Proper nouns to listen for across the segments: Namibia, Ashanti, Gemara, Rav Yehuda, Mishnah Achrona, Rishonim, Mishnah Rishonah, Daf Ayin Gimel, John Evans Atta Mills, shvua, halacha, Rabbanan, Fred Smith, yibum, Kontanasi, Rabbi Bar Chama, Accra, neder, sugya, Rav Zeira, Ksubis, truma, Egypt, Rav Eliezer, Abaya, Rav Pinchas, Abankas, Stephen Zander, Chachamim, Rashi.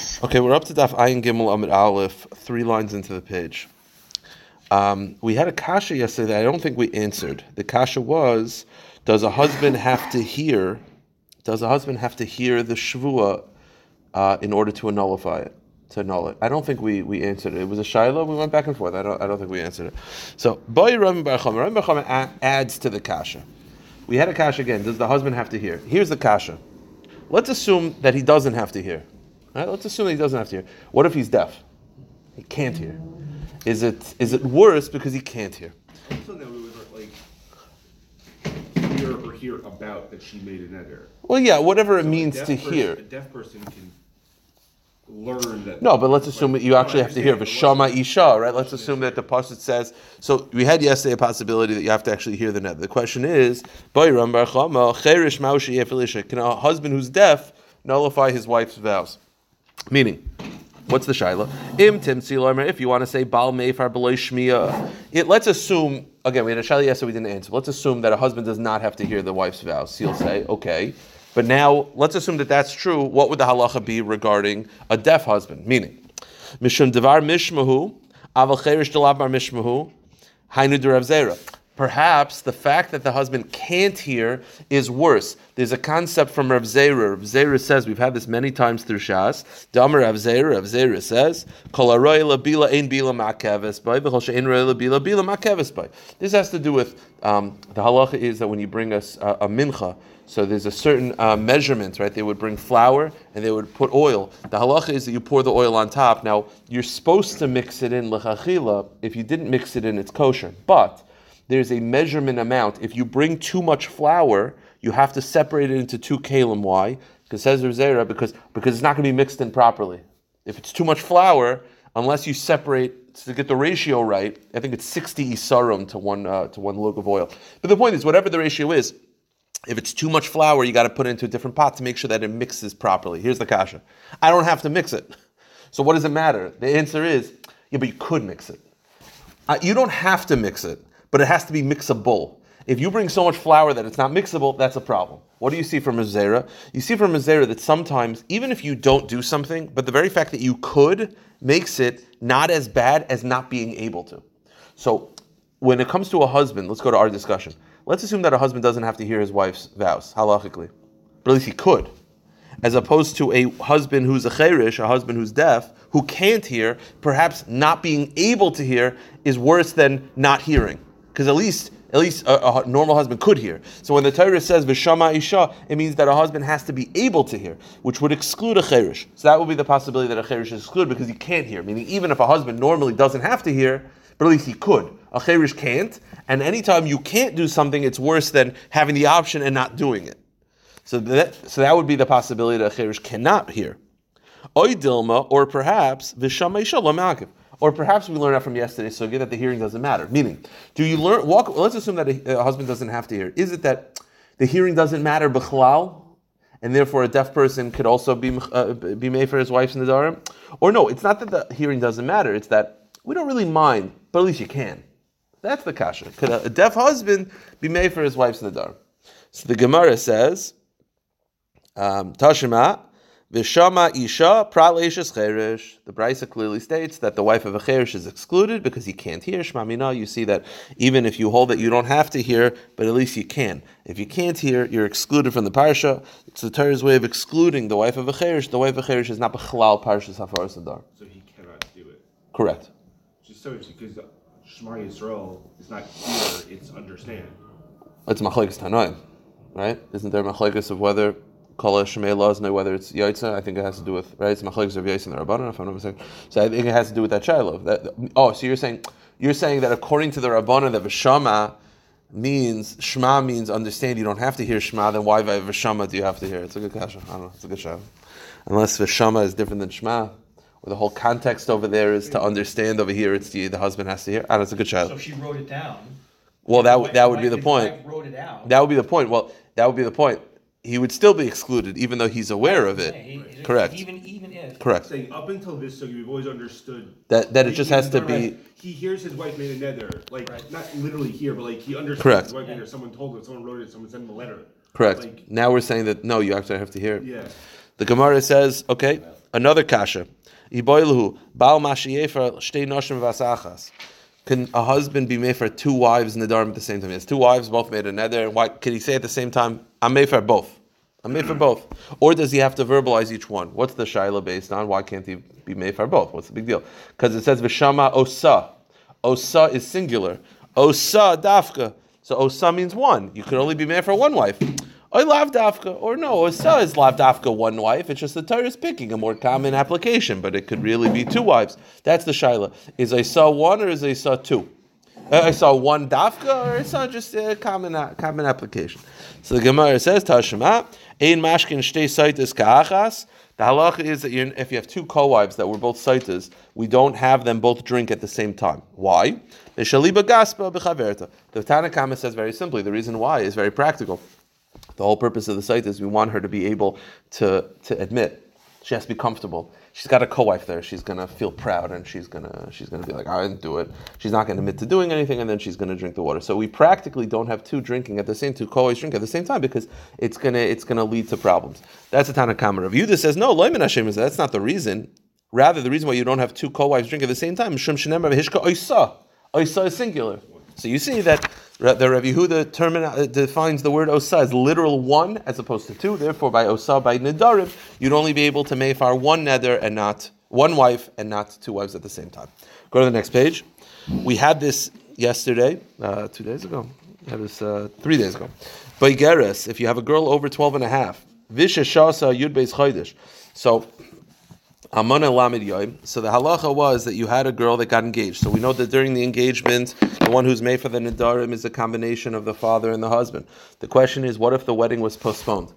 Yes. Okay, we're up to Daf Ayin Gimel Amid Aleph, 3 lines into the page. We had a kasha yesterday that I don't think we answered. The kasha was, does a husband have to hear the shvua in order to nullify it? To annul it. I don't think we answered it. It was a shiloh. We went back and forth. I don't think we answered it. So, Boi Rabbi Bar Chama. Rabbi Bar Chama adds to the kasha. We had a kasha again. Does the husband have to hear? Here's the kasha. Let's assume that he doesn't have to hear. All right? Let's assume that he doesn't have to hear. What if he's deaf? He can't hear. Is it worse because he can't hear? Or hear about that she made an error. Well, yeah, whatever it means to hear. A deaf person can learn that. No, but let's assume that you actually have to hear V'shama Isha, right? Let's assume that the pasuk says. So we had yesterday a possibility that you have to actually hear the net. The question is, can a husband who's deaf nullify his wife's vows? Meaning, what's the shaila? Im timtzi lomer. If you want to say bal meifar b'lo shmiya, let's assume again. We had a shaila yesterday we didn't answer. Let's assume that a husband does not have to hear the wife's vows. He'll say okay, but now let's assume that that's true. What would the halacha be regarding a deaf husband? Meaning, mishum devar mishmahu aval cherish delabar mishmahu hainu derav zera. Perhaps the fact that the husband can't hear is worse. There's a concept from Rav Zeira. Rav Zeira says, we've had this many times through Shas. D'amar Rav Zeira. Rav Zeira says, Kol haro'eh labila ein bila ma'akeves bay, v'chol she'ein ro'eh labila bila ma'akeves bay. This has to do with the halacha is that when you bring us a mincha, so there's a certain measurement, right? They would bring flour and they would put oil. The halacha is that you pour the oil on top. Now, you're supposed to mix it in l'chachila. If you didn't mix it in, it's kosher. But there's a measurement amount. If you bring too much flour, you have to separate it into two kalim. Why? Because says Rav Zeira, because it's not going to be mixed in properly. If it's too much flour, unless you separate to get the ratio right, I think it's 60 isarim to one lug of oil. But the point is, whatever the ratio is, if it's too much flour, you got to put it into a different pot to make sure that it mixes properly. Here's the kasha. I don't have to mix it. So what does it matter? The answer is, yeah, but you could mix it. You don't have to mix it, but it has to be mixable. If you bring so much flour that it's not mixable, that's a problem. What do you see from Rav Zeira? You see from Rav Zeira that sometimes, even if you don't do something, but the very fact that you could makes it not as bad as not being able to. So when it comes to a husband, let's go to our discussion. Let's assume that a husband doesn't have to hear his wife's vows, halachically. But at least he could. As opposed to a husband who's a cherish, a husband who's deaf, who can't hear, perhaps not being able to hear is worse than not hearing. Because at least a normal husband could hear. So when the Torah says V'shama Isha, it means that a husband has to be able to hear, which would exclude a cherish. So that would be the possibility that a cherish is excluded because he can't hear. Meaning even if a husband normally doesn't have to hear, but at least he could. A cherish can't. And anytime you can't do something, it's worse than having the option and not doing it. So that would be the possibility that a cherish cannot hear. Oydilma, or perhaps V'shama Isha lo me'akev. Or perhaps we learned out from yesterday's sugya that the hearing doesn't matter. Meaning, do you learn? Let's assume that a husband doesn't have to hear. Is it that the hearing doesn't matter b'chalal, and therefore a deaf person could also be made for his wife's nedarim? Or no, it's not that the hearing doesn't matter. It's that we don't really mind, but at least you can. That's the kasha. Could a deaf husband be made for his wife's nedarim? So the Gemara says, Tashima. V'shama isha prat leishas cherish. The Brisa clearly states that the wife of a cherish is excluded because he can't hear. Shema mina. You see that even if you hold that you don't have to hear, but at least you can. If you can't hear, you're excluded from the parsha. It's the Torah's way of excluding the wife of a cherish. The wife of a cherish is not b'chalal parshas hafaras hadar. So he cannot do it. Correct. Just so it's because Shema Yisrael is not hear, it's understand. It's machlekes tanoim, right? Isn't there machlekes of whether whether it's Yaitza, I think it has to do with, right? It's Machlekes of Yaitza and the Rabbanan, if I'm not mistaken. So I think it has to do with that Shiloh. So you're saying that according to the Rabbanan, that V'shama means, Shema means understand, you don't have to hear Shema, then why V'shama do you have to hear? It's a good kasha. I don't know, it's a good Shiloh. Unless V'shama is different than Shema, where the whole context over there is to understand, over here it's the husband has to hear. I don't know, it's a good Shiloh. So she wrote it down. Well, that would be the point. Wrote it out. That would be the point. Well, that would be the point. He would still be excluded, even though he's aware of it. Right. Correct. Even if. Correct. Saying, up until this, so we've always understood that it just has to be. He hears his wife made a nether, like right. Not literally here, but like he understands. Correct. His wife made it. Someone told him, someone wrote it, someone sent him a letter. Correct. Like, now we're saying that no, you actually have to hear it. Yeah. The Gemara says, okay, Another kasha. Iboiluhu baal mashiyefer shtei noshim vasachas. Can a husband be made for two wives in the darim at the same time? He has two wives, both made a neder. Why can he say at the same time, I'm made for both? I'm made for both. Or does he have to verbalize each one? What's the shaila based on? Why can't he be made for both? What's the big deal? Because it says v'shama osa. Osa is singular. Osa dafka. So osa means one. You could only be made for one wife. Or lav dafka. Or no, osa is lav dafka, one wife. It's just the Torah is picking a more common application, but it could really be two wives. That's the shaila. Is osa one or is osa two? I saw one dafka, or it's not just a common application. So the Gemara says, Tashema, ein mashkin shtei saitas ka'achas. The halacha is that if you have two co-wives that were both saitas, we don't have them both drink at the same time. Why? The Tanakhama says very simply, the reason why is very practical. The whole purpose of the saitas is we want her to be able to admit. She has to be comfortable. She's got a co-wife there. She's gonna feel proud, and she's gonna be like, I didn't do it. She's not gonna admit to doing anything, and then she's gonna drink the water. So we practically don't have two co-wives drinking at the same time, because it's gonna lead to problems. That's a Tanakhama. Rav Yehuda says no. Loimin Hashem is that's not the reason. Rather, the reason why you don't have two co-wives drinking at the same time. Mishum shenemar v'hishka oisa. Oisa is singular. So you see that the Rav Yehuda defines the word osa as literal one as opposed to two. Therefore, by osa, by nedarim, you'd only be able to meifar one neder and not one wife and not two wives at the same time. Go to the next page. We had this yesterday, 2 days ago. I had this 3 days ago. Baigeres, if you have a girl over 12 and a half. Visheshasa yud beis chodesh. So Amana Lamid Yoim. So the halacha was that you had a girl that got engaged. So we know that during the engagement, the one who's made for the nedarim is a combination of the father and the husband. The question is, what if the wedding was postponed?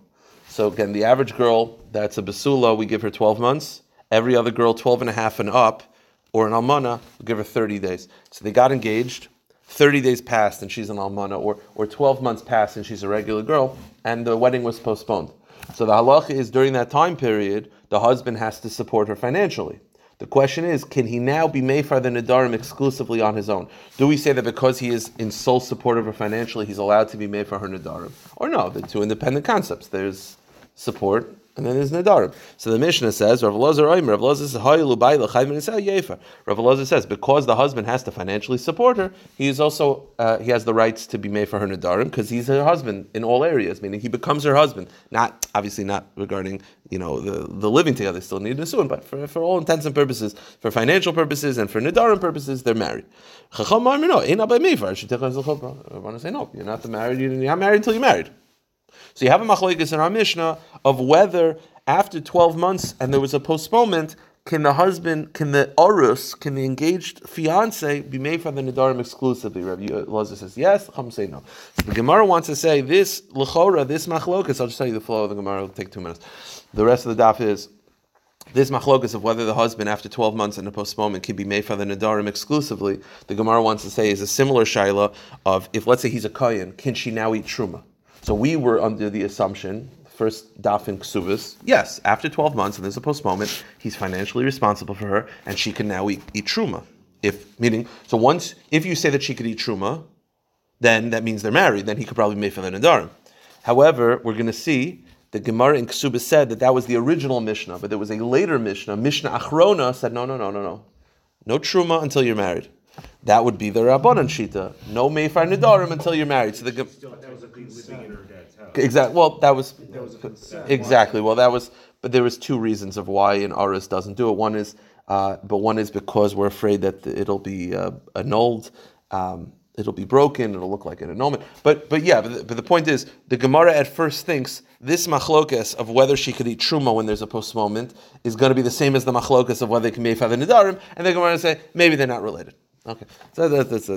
So again, the average girl that's a basula, we give her 12 months. Every other girl, 12 and a half and up, or an almana, we give her 30 days. So they got engaged. 30 days passed and she's an almana, or 12 months passed and she's a regular girl, and the wedding was postponed. So the halacha is during that time period, the husband has to support her financially. The question is, can he now be meifar the nedarim exclusively on his own? Do we say that because he is in sole support of her financially, he's allowed to be meifar her nedarim? Or no, they're two independent concepts. There's support and then there's nedarim. So the Mishnah says, Rav Eliezer says, because the husband has to financially support her, he is also he has the rights to be made for her nedarim because he's her husband in all areas, meaning he becomes her husband. Not regarding the living together, they still need nisuin, but for all intents and purposes, for financial purposes and for nedarim purposes, they're married. Chachamim, no, ain't by meifar. I want to say no. You're not the married. You're not married until you're married. So you have a machloekas in our Mishnah of whether after 12 months and there was a postponement, can the engaged fiance be made for the nedarim exclusively? Rav Eliezer says yes, Chacham say no. So the Gemara wants to say this l'chora, this machloekas. I'll just tell you the flow of the Gemara. It'll take 2 minutes. The rest of the daf is this machlokas of whether the husband after 12 months and a postponement can be made for the nedarim exclusively. The Gemara wants to say is a similar shaila of if let's say he's a kohen, can she now eat truma? So we were under the assumption, first daf in Ksubis, yes, after 12 months and there's a postponement, he's financially responsible for her and she can now eat truma. If you say that she could eat truma, then that means they're married, then he could probably be made for the nedarim. However, we're going to see the Gemara in Ksubis said that was the original Mishnah, but there was a later Mishnah, Mishnah Achrona, said no truma until you're married. That would be the Rabbanan Shita. No meifar nedarim until you're married. So that was a living in her dad's house. Exactly. Well, that was a consent. Exactly. Well, but there was two reasons of why an aris doesn't do it. One is because we're afraid that it'll be annulled. It'll be broken. It'll look like an annulment. But the point is, the Gemara at first thinks this machlokas of whether she could eat truma when there's a postponement is going to be the same as the machlokas of whether they can be meifar nedarim, and the Gemara say maybe they're not related. Okay, so that's.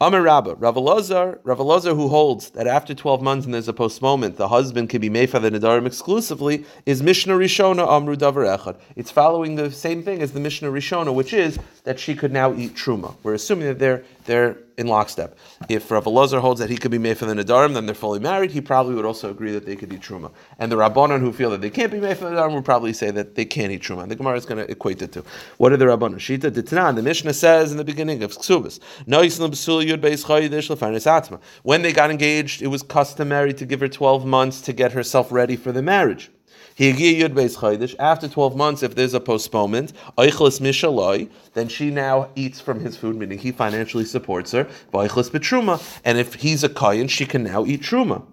Amar Rabba, Rav Eliezer, who holds that after 12 months and there's a postponement, the husband can be made for the nedarim exclusively, is Mishnah Rishonah Amru Davar Echad. It's following the same thing as the Mishnah Rishonah, which is that she could now eat truma. We're assuming that they're in lockstep. If Rav Eliezer holds that he could be made for the nedarim, then they're fully married. He probably would also agree that they could eat truma. And the Rabbanan who feel that they can't be made for the nedarim would probably say that they can't eat truma. And the Gemara is going to equate the two. What are the Rabbanan? Shita Ditnan. The Mishnah says in the beginning of Ksubis, when they got engaged, it was customary to give her 12 months to get herself ready for the marriage. After 12 months, if there's a postponement, then she now eats from his food, meaning he financially supports her. And if he's a kayan, she can now eat truma.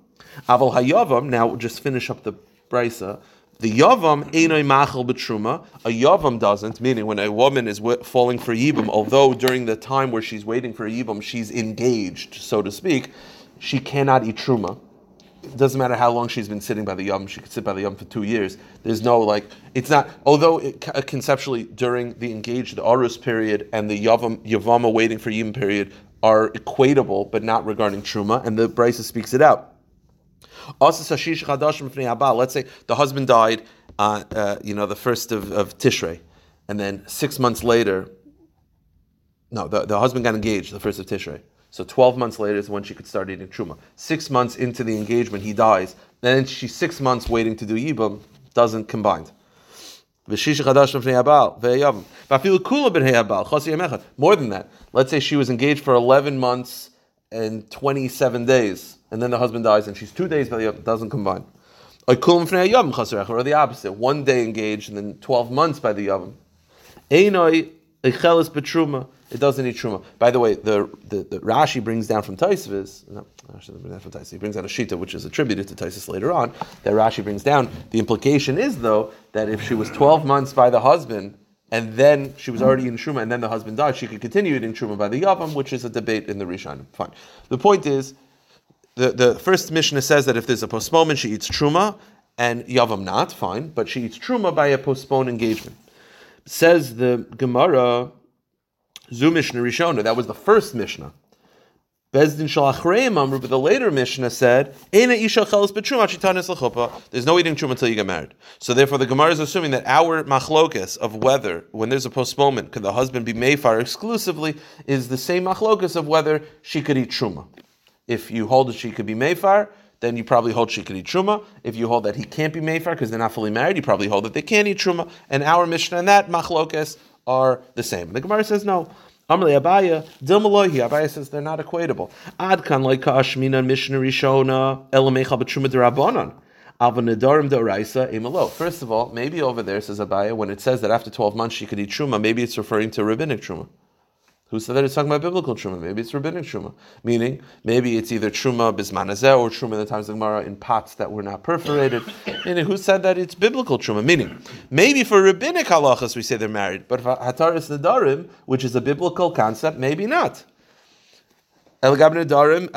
Aval hayavam, now just finish up the brisa. The yavam einoi machal b'truma. A yavam doesn't, meaning when a woman is falling for yibum, although during the time where she's waiting for yibum, she's engaged, so to speak, she cannot eat truma. It doesn't matter how long she's been sitting by the yavam. She could sit by the yavam for 2 years. There's no it's not. Although conceptually during the engaged the arus period and the yavama waiting for yibum period are equatable, but not regarding truma. And the brisa speaks it out. Let's say the husband died, the first of Tishrei, and then 6 months later, the husband got engaged the first of Tishrei. So 12 months later is when she could start eating truma. 6 months into the engagement, he dies. Then she's 6 months waiting to do yibum, doesn't combine. More than that, let's say she was engaged for 11 months and 27 days. And then the husband dies, and she's 2 days, but it doesn't combine. Or the opposite, 1 day engaged, and then 12 months by the yavam. It doesn't eat truma. By the way, the Rashi brings down from Taisvis, he brings out a shita, which is attributed to Taisvis later on, that Rashi brings down. The implication is, though, that if she was 12 months by the husband, and then she was already in truma, and then the husband died, she could continue eating truma by the yavam, which is a debate in the Rishonim. Fine. The point is, the first Mishnah says that if there's a postponement, she eats truma, and yavam not, fine, but she eats truma by a postponed engagement. Says the Gemara, Zu Mishnah Rishonah, that was the first Mishnah. Bezdin Shalachreim Amru, but the later Mishnah said, Eina Isha Cheles B'Truma Chitanis L'Chuppah, there's no eating truma until you get married. So therefore the Gemara is assuming that our machlokas of whether, when there's a postponement, could the husband be meifar exclusively, is the same machlokas of whether she could eat truma. If you hold that she could be meifar, then you probably hold she could eat truma. If you hold that he can't be meifar because they're not fully married, you probably hold that they can't eat truma. And our Mishnah and that machlokes are the same. The Gemara says no. Amrli Abaya, Dilmalohi. Abaya says they're not equatable. Adkan like Kashmina Mishnah Rishonah Elamecha b'truma derabbanan. Avanidarim deoraisa emelo. First of all, maybe over there says Abaya when it says that after 12 months she could eat truma, maybe it's referring to rabbinic truma. Who said that it's talking about biblical truma? Maybe it's rabbinic truma. Meaning, maybe it's either truma bisman hazeh or truma in the times of Gemara in pots that were not perforated. Meaning, who said that it's biblical truma? Meaning, maybe for rabbinic halachas we say they're married, but for hataris nedarim, which is a biblical concept, maybe not. El gab nedarim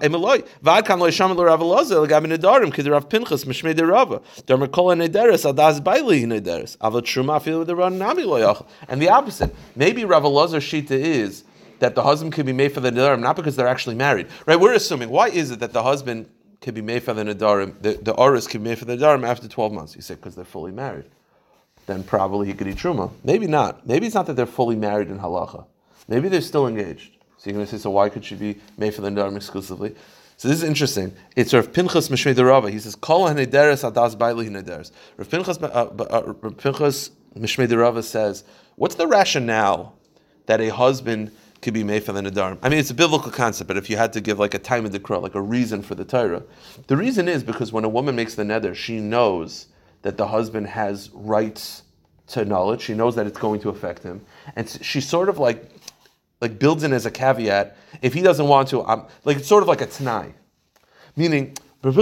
emeloi v'ad kan lo yishamel l'Rav Eliezer el gab nedarim k'di Rav Pinchas mishmei derava dermer kol nederes adaz baili nederes avot truma afilu deran nami lo yachal. And the opposite, maybe Rav Eliezer's shita is that the husband could be made for the nedarim not because they're actually married, right? We're assuming, why is it that the husband could be made for the nedarim, the orus could be made for the nedarim after 12 months? You say because they're fully married, then probably he could eat truma. Maybe not. Maybe it's not that they're fully married in halacha. Maybe they're still engaged. So you're going to say, so why could she be made for the nedarim exclusively? So this is interesting. It's Rav Pinchas Mishmei Derava. He says, Kol ha-nederes adas ba'ili ha-nederes. Rav Pinchas Mishmei Derava says, what's the rationale that a husband could be made for the nedarim? I mean, it's a biblical concept, but if you had to give a time of dekra, a reason for the Torah, the reason is because when a woman makes the neder, she knows that the husband has rights to knowledge. She knows that it's going to affect him. And she sort of builds in as a caveat, if he doesn't want to, it's sort of like a t'nai. Meaning, when you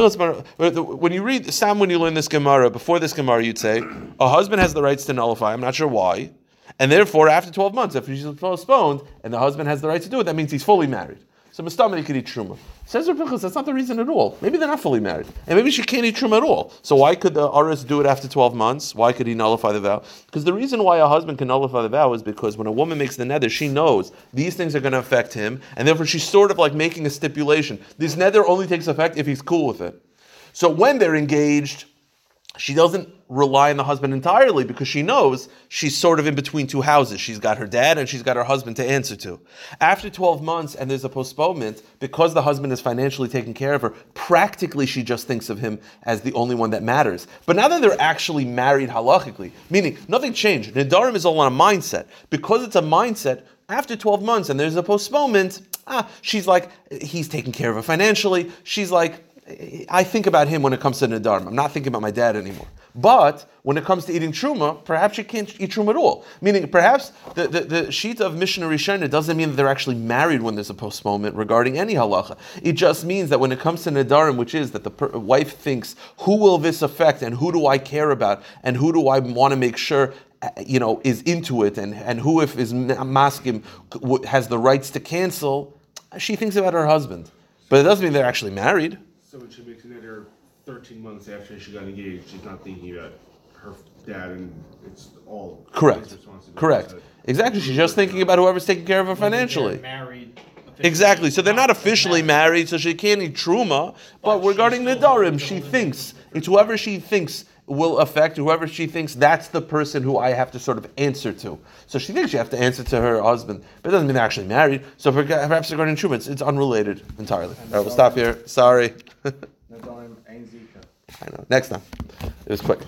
learn this Gemara, before this Gemara, you'd say, a husband has the rights to nullify, I'm not sure why, and therefore, after 12 months, if he's postponed, and the husband has the right to do it, that means he's fully married. So Mustami could eat truma. Says Rav Pinchas, that's not the reason at all. Maybe they're not fully married. And maybe she can't eat truma at all. So why could the Aris do it after 12 months? Why could he nullify the vow? Because the reason why a husband can nullify the vow is because when a woman makes the nether, she knows these things are going to affect him. And therefore she's sort of making a stipulation. This nether only takes effect if he's cool with it. So when they're engaged, she doesn't rely on the husband entirely because she knows she's sort of in between two houses. She's got her dad and she's got her husband to answer to. After 12 months and there's a postponement, because the husband is financially taking care of her, practically she just thinks of him as the only one that matters. But now that they're actually married halachically, meaning nothing changed, nedarim is all on a mindset. Because it's a mindset, after 12 months and there's a postponement, she's he's taking care of her financially. She's I think about him when it comes to nedarim. I'm not thinking about my dad anymore. But when it comes to eating truma, perhaps you can't eat truma at all. Meaning, perhaps the sheet of Mishnah Rishonah doesn't mean that they're actually married when there's a postponement regarding any halacha. It just means that when it comes to nedarim, which is that the wife thinks, who will this affect and who do I care about and who do I want to make sure is into it, and who if is maskim has the rights to cancel, she thinks about her husband. But it doesn't mean they're actually married. So when she makes an error 13 months after she got engaged, she's not thinking about her dad, and it's all correct. His responsibility. Correct. So exactly. She's just thinking about whoever's taking care of her financially. Married. Exactly. So they're not officially married, so she can't eat truma. But regarding nedarim, she thinks it's whoever she thinks will affect, whoever she thinks that's the person who I have to sort of answer to. So she thinks you have to answer to her husband, but it doesn't mean they're actually married. So perhaps regarding truma, it's unrelated entirely. All right, we'll stop here. Sorry. I know. Next time. It was quick.